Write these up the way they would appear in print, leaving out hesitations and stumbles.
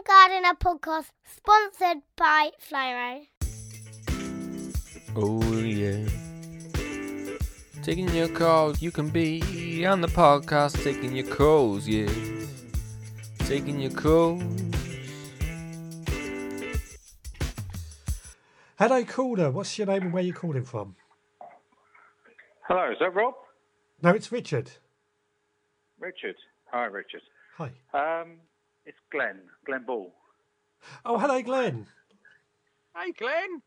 and Gardener podcast, sponsored by FlyRo. Oh yeah. Taking your calls, you can be on the podcast. Taking your calls, yeah. Taking your calls. Hello, caller. What's your name and where you calling from? Hello, is that Rob? No, it's Richard. Richard. Hi, Richard. Hi. It's Glenn Ball. Oh, hello, Glenn. Hey, Glenn.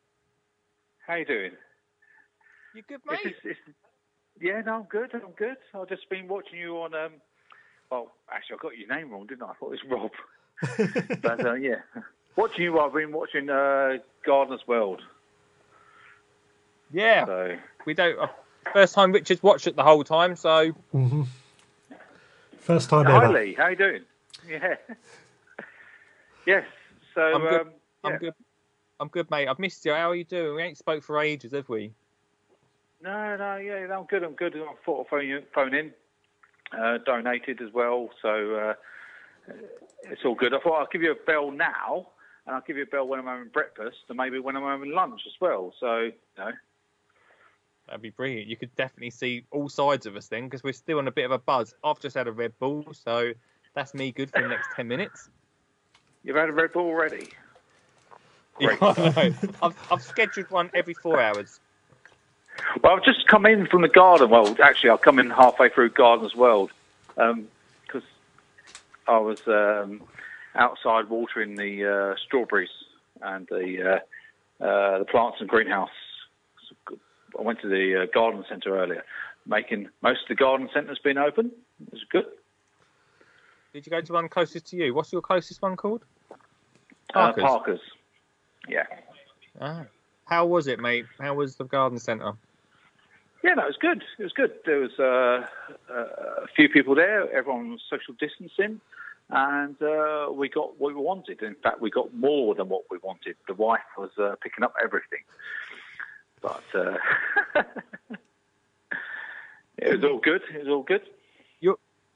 How you doing? You good, mate? Yeah, no, I'm good. I've just been watching you on, actually, I got your name wrong, didn't I? I thought it was Rob. But, yeah. I've been watching Gardner's World. Yeah. So. We don't... First time Richard's watched it the whole time, so... Mm-hmm. First time ever. Hi, Lee. How you doing? Yeah. Yes. So, I'm good, mate. I've missed you. How are you doing? We ain't spoke for ages, have we? No, yeah, I'm good. I thought I'd phone in. Donated as well, so it's all good. I thought I'll give you a bell now, and I'll give you a bell when I'm having breakfast, and maybe when I'm having lunch as well, so, That'd be brilliant. You could definitely see all sides of us then, because we're still on a bit of a buzz. I've just had a Red Bull, so that's me good for the next 10 minutes. You've had a Red Bull already? Great. Yeah, I've scheduled one every 4 hours. Well, I've just come in from the garden. Well, actually, I've come in halfway through Gardner's World because I was outside watering the strawberries and the plants in the greenhouse. I went to the garden centre earlier. Most of the garden centre's been open. It was good. Did you go to one closest to you? What's your closest one called? Parker's. Parker's. Yeah. Ah. How was it, mate? How was the garden centre? Yeah, no, it was good. There was a few people there. Everyone was social distancing. And we got what we wanted. In fact, we got more than what we wanted. The wife was picking up everything. But it was all good.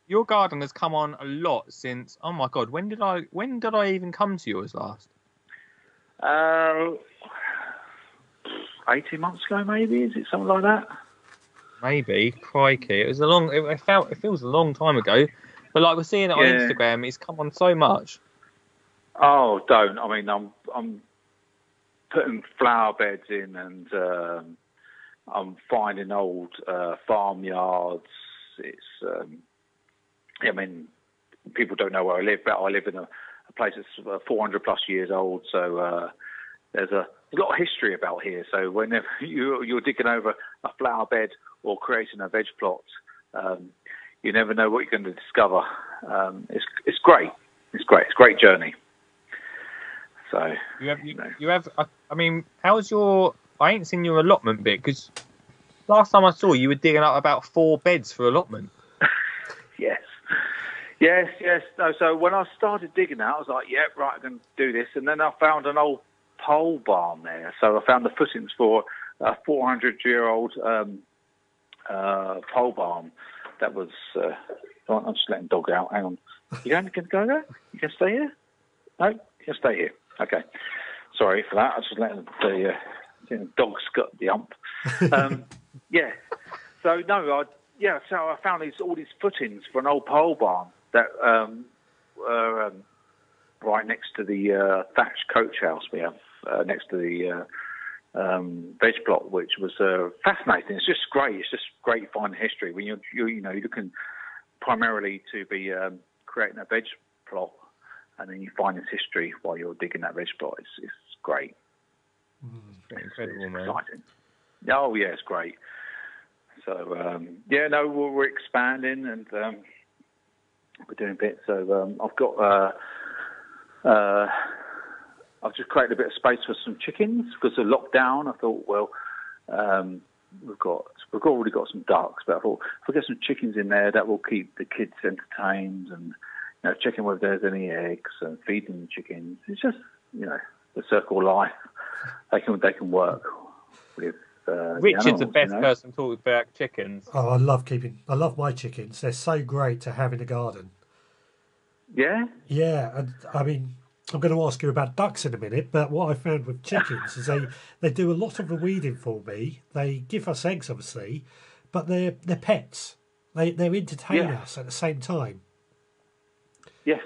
Your garden has come on a lot since. Oh my God, when did I even come to yours last? 18 months ago, maybe. Is it something like that? Maybe. Crikey, it was a long. It feels a long time ago. But like we're seeing it on Instagram, it's come on so much. Oh, don't. I mean, I'm putting flower beds in, and I'm finding old farmyards. It's, I mean, people don't know where I live, but I live in a place that's 400 plus years old, so there's a lot of history about here. So whenever you're digging over a flower bed or creating a veg plot, you never know what you're going to discover. It's great. It's a great journey. So you have. I mean, how's your? I ain't seen your allotment bit, because last time I saw you were digging up about 4 beds for allotment. Yes. No. So when I started digging out, I was like, "Yep, right, I'm going to do this." And then I found an old pole barn there, so I found the footings for a 400-year-old pole barn that was. I'm just letting dog out. Hang on. You going to go there? You going to stay here? No, you can stay here. Okay, sorry for that. I just let the dogs got the hump. Yeah. So so I found all these footings for an old pole barn that were right next to the thatched coach house we have next to the veg plot, which was fascinating. It's just great. It's just great finding history when you're looking primarily to be creating a veg plot. And then you find its history while you're digging that veg plot. It's great. It's incredible, man. Exciting. Oh, yeah, it's great. So, we're expanding and we're doing a bit. So I've got... I've just created a bit of space for some chickens because of lockdown. I thought, well, we've already got some ducks, but I thought if we get some chickens in there, that will keep the kids entertained and... checking whether there's any eggs and feeding the chickens. It's just, the circle of life. They can work with Richard's the best person talking about chickens. Oh, I love my chickens. They're so great to have in the garden. Yeah? Yeah. And, I mean, I'm going to ask you about ducks in a minute, but what I found with chickens is they do a lot of the weeding for me. They give us eggs, obviously, but they're pets. They entertain us at the same time. Yes.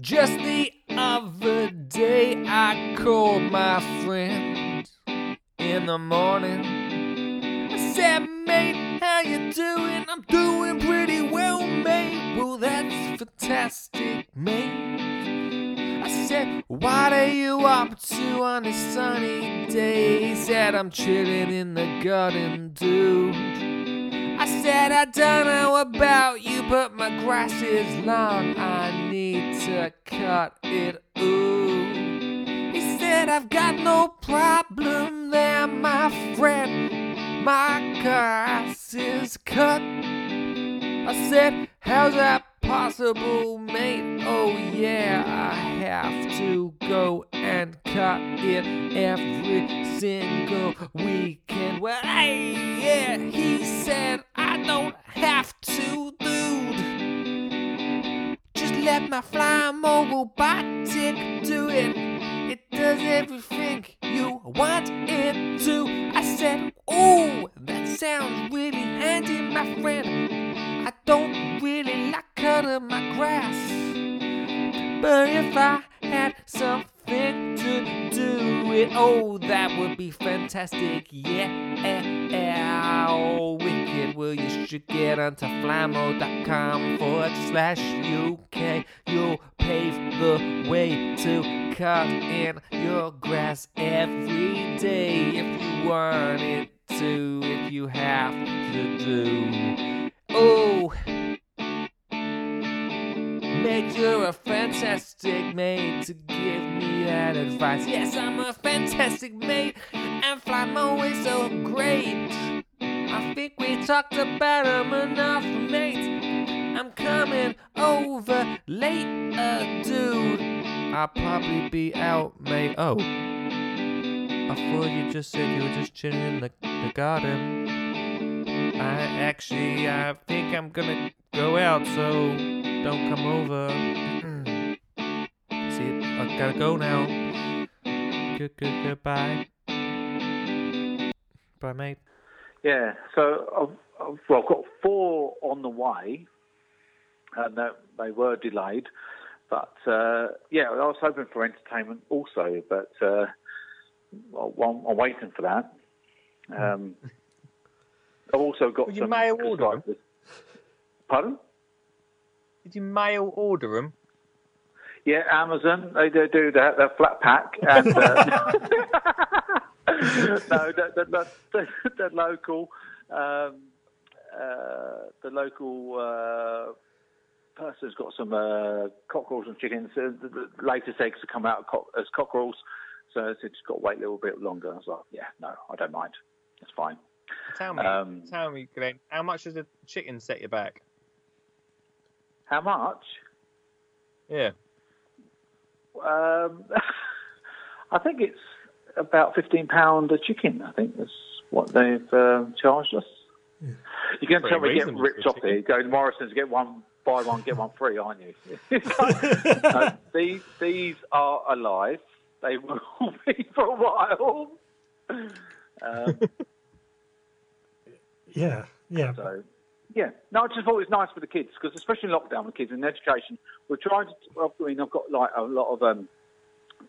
Just the other day I called my friend in the morning. Said, mate, how you doing? I'm doing pretty well, mate. Well, that's fantastic, mate. I said, what are you up to on a sunny day? He said, I'm chilling in the garden, dude. I said, I don't know about you, but my grass is long. I need to cut it, ooh. He said, I've got no problem there, my friend. My grass is cut. I said, how's that possible, mate? Oh yeah, I have to go and cut it every single weekend. Well, hey, yeah, he said, I don't have to, dude. Just let my flying robotic do it. It does everything you want it to. I said, ooh, that sounds really handy, my friend. I don't really like cutting my grass, but if I had something to do it, oh, that would be fantastic, yeah. Oh, wicked, well, you should get onto flymo.com/UK. You'll pave the way to cut in your grass every day if you want it to, if you have to do. Oh, mate, you're a fantastic mate to give me that advice. Yes, I'm a fantastic mate, and Flymo is so great. I think we talked about him enough, mate. I'm coming over later, dude. I'll probably be out, mate. Oh, I thought you just said you were just chilling in the garden. I think I'm gonna go out, so don't come over. See, I gotta go now. Goodbye. Bye, mate. Yeah, so I've got 4 on the way, and they were delayed. But, I was hoping for entertainment also, but I'm waiting for that. I've also got some... Did you mail order them? Pardon? Did you mail order them? Yeah, Amazon, they do that, they're flat pack. And, no, they're local. The local... person's got some cockerels and chickens. The latest eggs have come out as cockerels, so it's just got to wait a little bit longer. I was like, yeah, no, I don't mind. It's fine. Tell me, Glenn, how much does the chicken set you back? How much? Yeah. I think it's about £15 a chicken. I think that's what they've charged us. Yeah. You can tell we get ripped off there. Go to Morrison's, get one. Buy one, get one free, aren't you? These are alive. They will be for a while. Yeah. So, yeah. No, I just thought it was nice for the kids, because especially in lockdown with kids in education, we're trying to... I mean, I've got like a lot of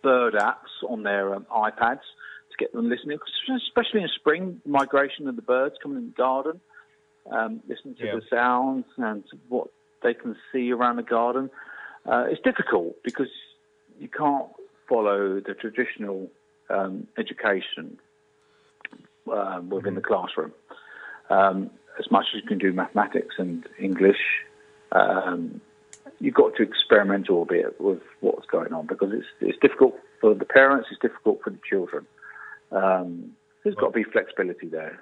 bird apps on their iPads to get them listening, especially in spring, migration of the birds coming in the garden, listening to the sounds and what they can see around the garden. It's difficult because you can't follow the traditional education within the classroom as much as you can do mathematics and English. You've got to experiment a bit with what's going on, because it's difficult for the parents, it's difficult for the children. There's got to be flexibility there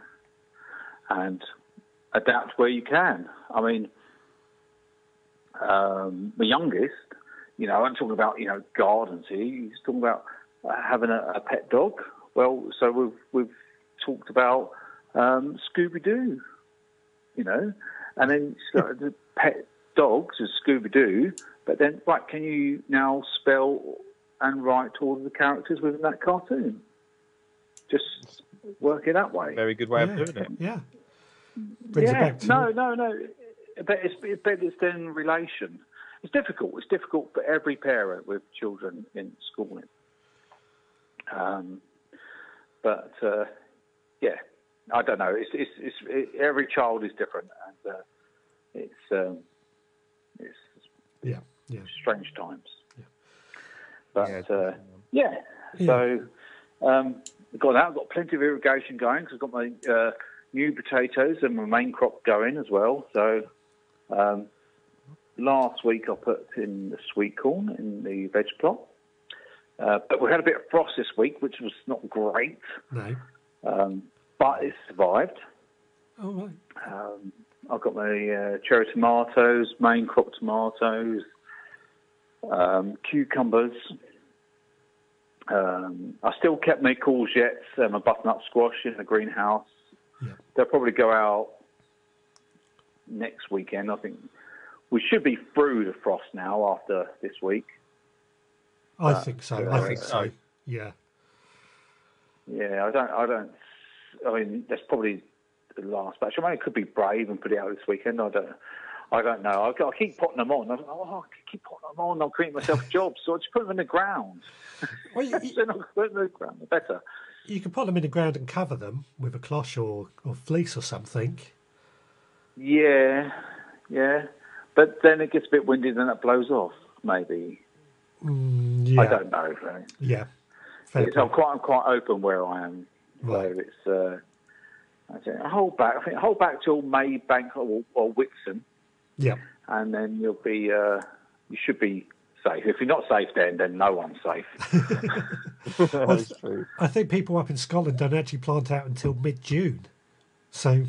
and adapt where you can. I mean, the youngest, you know, I'm talking about, you know, gardens here. He's talking about having a pet dog. Well, so we've talked about Scooby-Doo, you know. And then started to pet dogs as Scooby-Doo, but then, right, can you now spell and write all of the characters within that cartoon? Just work it that way. Very good way of doing it. Yeah. Brings it back to... But it's then relation. It's difficult. It's difficult for every parent with children in schooling. But I don't know. It's every child is different, and it's strange times. Yeah. So I've got plenty of irrigation going because I've got my new potatoes and my main crop going as well. So last week I put in the sweet corn in the veg plot. But we had a bit of frost this week, which was not great. No. But it survived. Oh, right. I've got my cherry tomatoes, main crop tomatoes, cucumbers. I still kept my courgettes and my butternut squash in the greenhouse. Yeah. They'll probably go out next weekend. I think we should be through the frost now after this week. I think so. Yeah. Yeah, I don't. I mean, that's probably the last batch. I mean, it could be brave and put it out this weekend. I don't know. I keep putting them on. I'll create myself jobs. So I just put them in the ground. Well, better. You can put them in the ground and cover them with a cloche or fleece or something. Yeah. But then it gets a bit windy, then it blows off. Maybe. I don't know. Really. Yeah. I'm quite open where I am. Right. So it's I hold back till Maybank or Wixham. Yeah. And then you'll be you should be safe. If you're not safe then no one's safe. That's true. I think people up in Scotland don't actually plant out until mid-June. So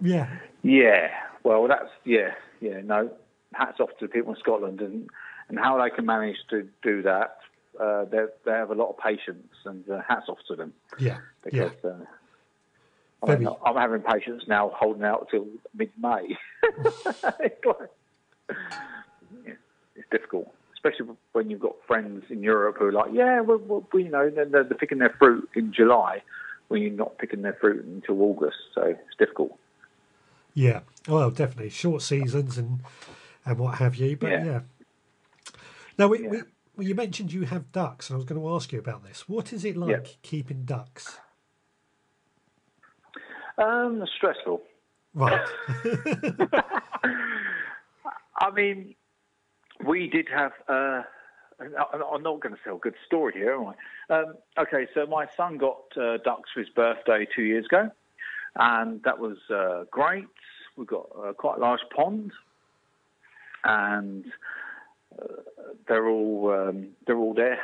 yeah. Yeah. Well, that's no. Hats off to the people in Scotland and how they can manage to do that. They have a lot of patience, and hats off to them. Yeah, because I'm having patience now, holding out till mid-May. It's difficult, especially when you've got friends in Europe who are like, they're picking their fruit in July, when you're not picking their fruit until August. So it's difficult. Yeah, well, definitely short seasons and what have you. But Well, you mentioned you have ducks, and I was going to ask you about this. What is it like keeping ducks? Stressful. Right. I mean, we did have... I'm not going to tell a good story here, am I? Okay, so my son got ducks for his birthday 2 years ago, and that was great. We got quite a large pond, and... They're all there,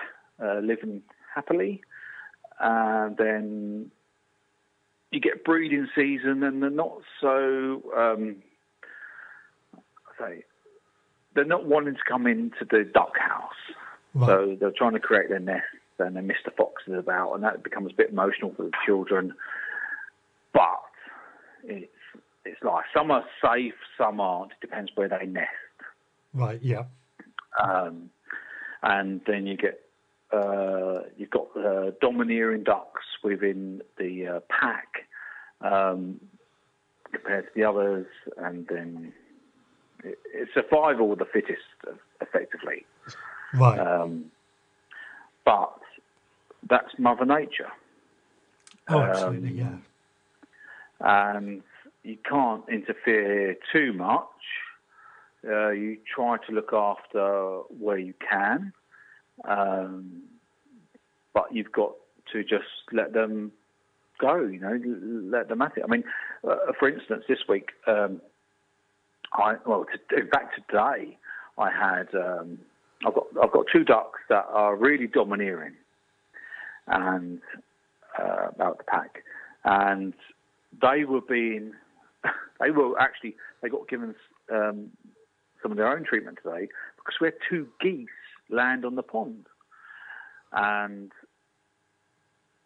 living happily. And then you get breeding season, and they're not so. They're not wanting to come into the duck house, right. So they're trying to create their nest. And then Mr. Fox is about, and that becomes a bit emotional for the children. But it's like some are safe, some aren't. It depends where they nest. Right. Yeah. And then you get you've got the domineering ducks within the pack compared to the others, and then it's survival of the fittest, effectively. Right. But that's Mother Nature. Oh, absolutely, yeah. And you can't interfere too much. You try to look after where you can, but you've got to just let them go, you know, let them at it. I mean, for instance, this week, today, I had, I've got two ducks that are really domineering and about the pack, and they got given some of their own treatment today because we had two geese land on the pond and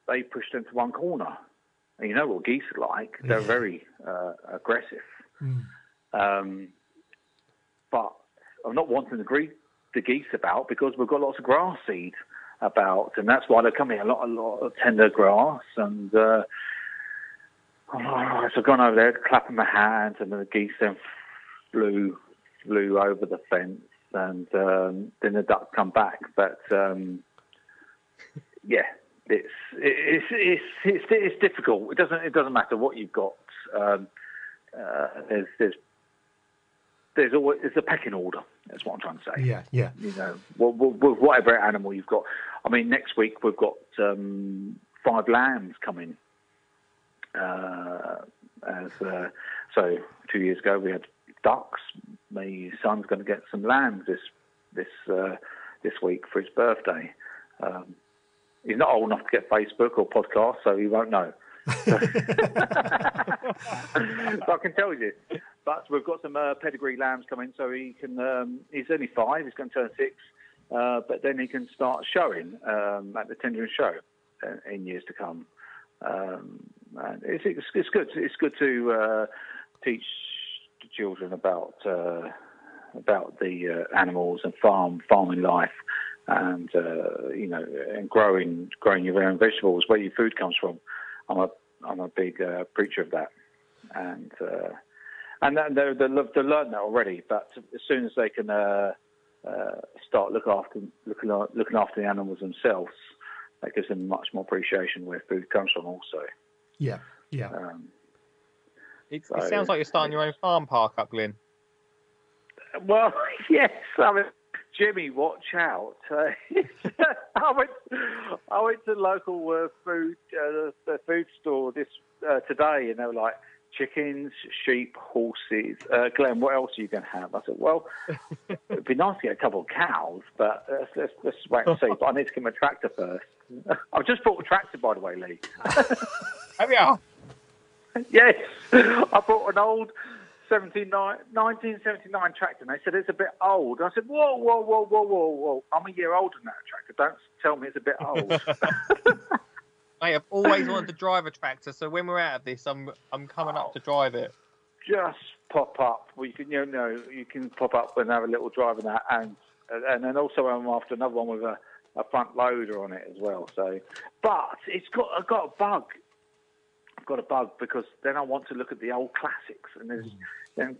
they pushed them to one corner You know what geese are like. They're very aggressive. Mm. But I'm not wanting to grieve the geese about because we've got lots of grass seed about, and that's why they're coming, a lot of tender grass. And so I've gone over there, clapping my hands, and the geese then flew over the fence, and then the duck come back. But it's difficult. It doesn't matter what you've got. There's always, it's a pecking order. That's what I'm trying to say. Yeah. You know, well, whatever animal you've got. I mean, next week we've got 5 lambs coming. So 2 years ago we had ducks. My son's going to get some lambs this week for his birthday. He's not old enough to get Facebook or podcast, so he won't know. So I can tell you. But we've got some pedigree lambs coming, so he can. He's only 5; he's going to turn 6, but then he can start showing at the Tendron Show in years to come. And it's good. It's good to teach the children about the animals and farming life, and and growing your own vegetables, where your food comes from. I'm a big preacher of that, and. And they learn that already, but as soon as they can start looking after the animals themselves, that gives them much more appreciation where food comes from also. Yeah. It sounds like you're starting your own farm, Parker, Glyn. Well, yes. I mean, Jimmy, watch out. I went to the local food store today, and they were like, chickens, sheep, horses. Glenn, what else are you going to have? I said, well, it'd be nice to get a couple of cows, but let's wait and see. But I need to get my tractor first. I've just bought a tractor, by the way, Lee. Have you? Yes. I bought an old 1979 tractor, and they said it's a bit old. I said, whoa. I'm a year older than that tractor. Don't tell me it's a bit old. Mate, I've always wanted to drive a tractor, so when we're out of this, I'm coming up to drive it. Just pop up. Well, you can pop up and have a little drive in that, and then also I'm after another one with a front loader on it as well. So, but I've got a bug. I've got a bug because then I want to look at the old classics, and then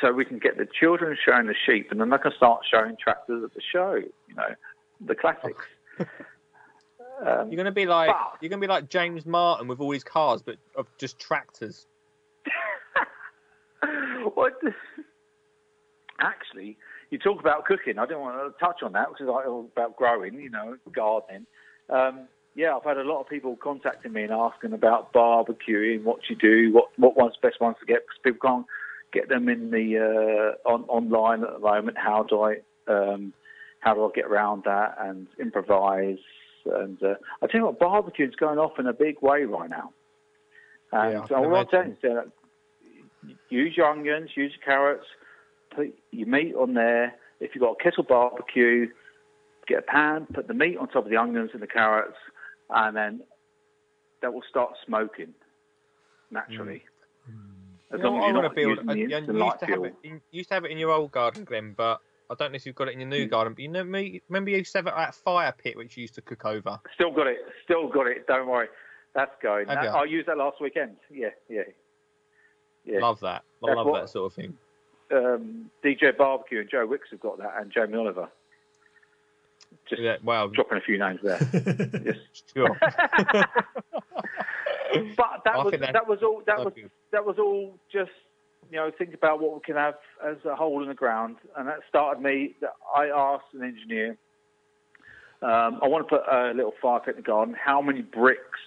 so we can get the children showing the sheep, and then I can start showing tractors at the show. You know, the classics. You're gonna be like James Martin with all his cars, but of just tractors. Actually, you talk about cooking. I don't want to touch on that because I talk about growing, gardening. I've had a lot of people contacting me and asking about barbecuing, what you do, what one's best ones to get, because people can't get them in the online at the moment. How do I get around that and improvise? And I tell you what, barbecue is going off in a big way right now. And so what I'm saying is, use your onions, use your carrots, put your meat on there. If you've got a kettle barbecue, get a pan, put the meat on top of the onions and the carrots, and then that will start smoking naturally. As long as you're not using the instant light fuel. You used to have it in your old garden, Glenn, but I don't know if you've got it in your new garden, but remember you used to have that fire pit which you used to cook over? Still got it, don't worry. That's going. I used that last weekend. Yeah. Love that. I love that sort of thing. DJ Barbecue and Joe Wicks have got that, and Jamie Oliver. Dropping a few names there. Sure. But that was all just... think about what we can have as a hole in the ground. And that started me. I asked an engineer, I want to put a little fire pit in the garden. How many bricks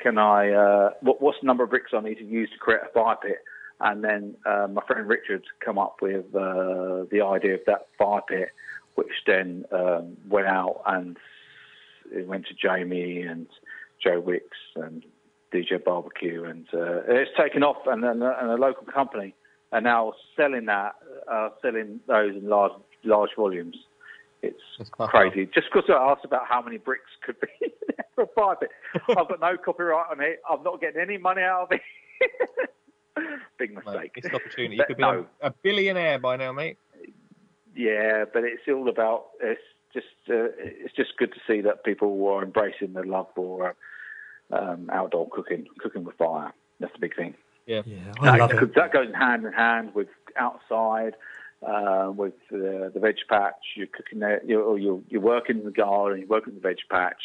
can I, what's the number of bricks I need to use to create a fire pit? And then my friend Richard come up with the idea of that fire pit, which then went out and it went to Jamie and Joe Wicks and DJ Barbecue, and it's taken off, and a local company are now selling those in large volumes It's crazy. Just because I asked about how many bricks could be in there for a bit, I've got no copyright on it. I'm not getting any money out of it. Big mistake. It's an opportunity. You could be a billionaire by now, mate. Yeah, but it's all about. It's just good to see that people are embracing the love for outdoor cooking with fire. That's the big thing. Yeah, I love it. That goes hand in hand with outside. With the veg patch, you're cooking there, you're working in the garden, you're working in the veg patch.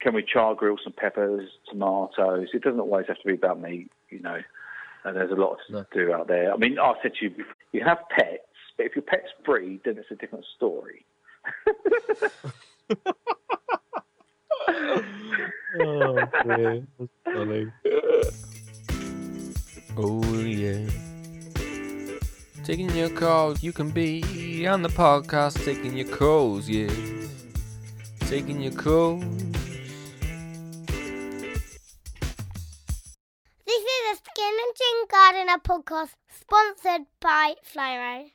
Can we char grill some peppers, tomatoes? It doesn't always have to be about meat, you know. And there's a lot to do out there. I mean, I said to you, you have pets, but if your pets breed, then it's a different story. Oh, man. That's funny. Oh, yeah. Taking your calls, you can be on the podcast. Taking your calls, yeah. Taking your calls. This is a Skin and Gin Gardener podcast sponsored by FlyRo.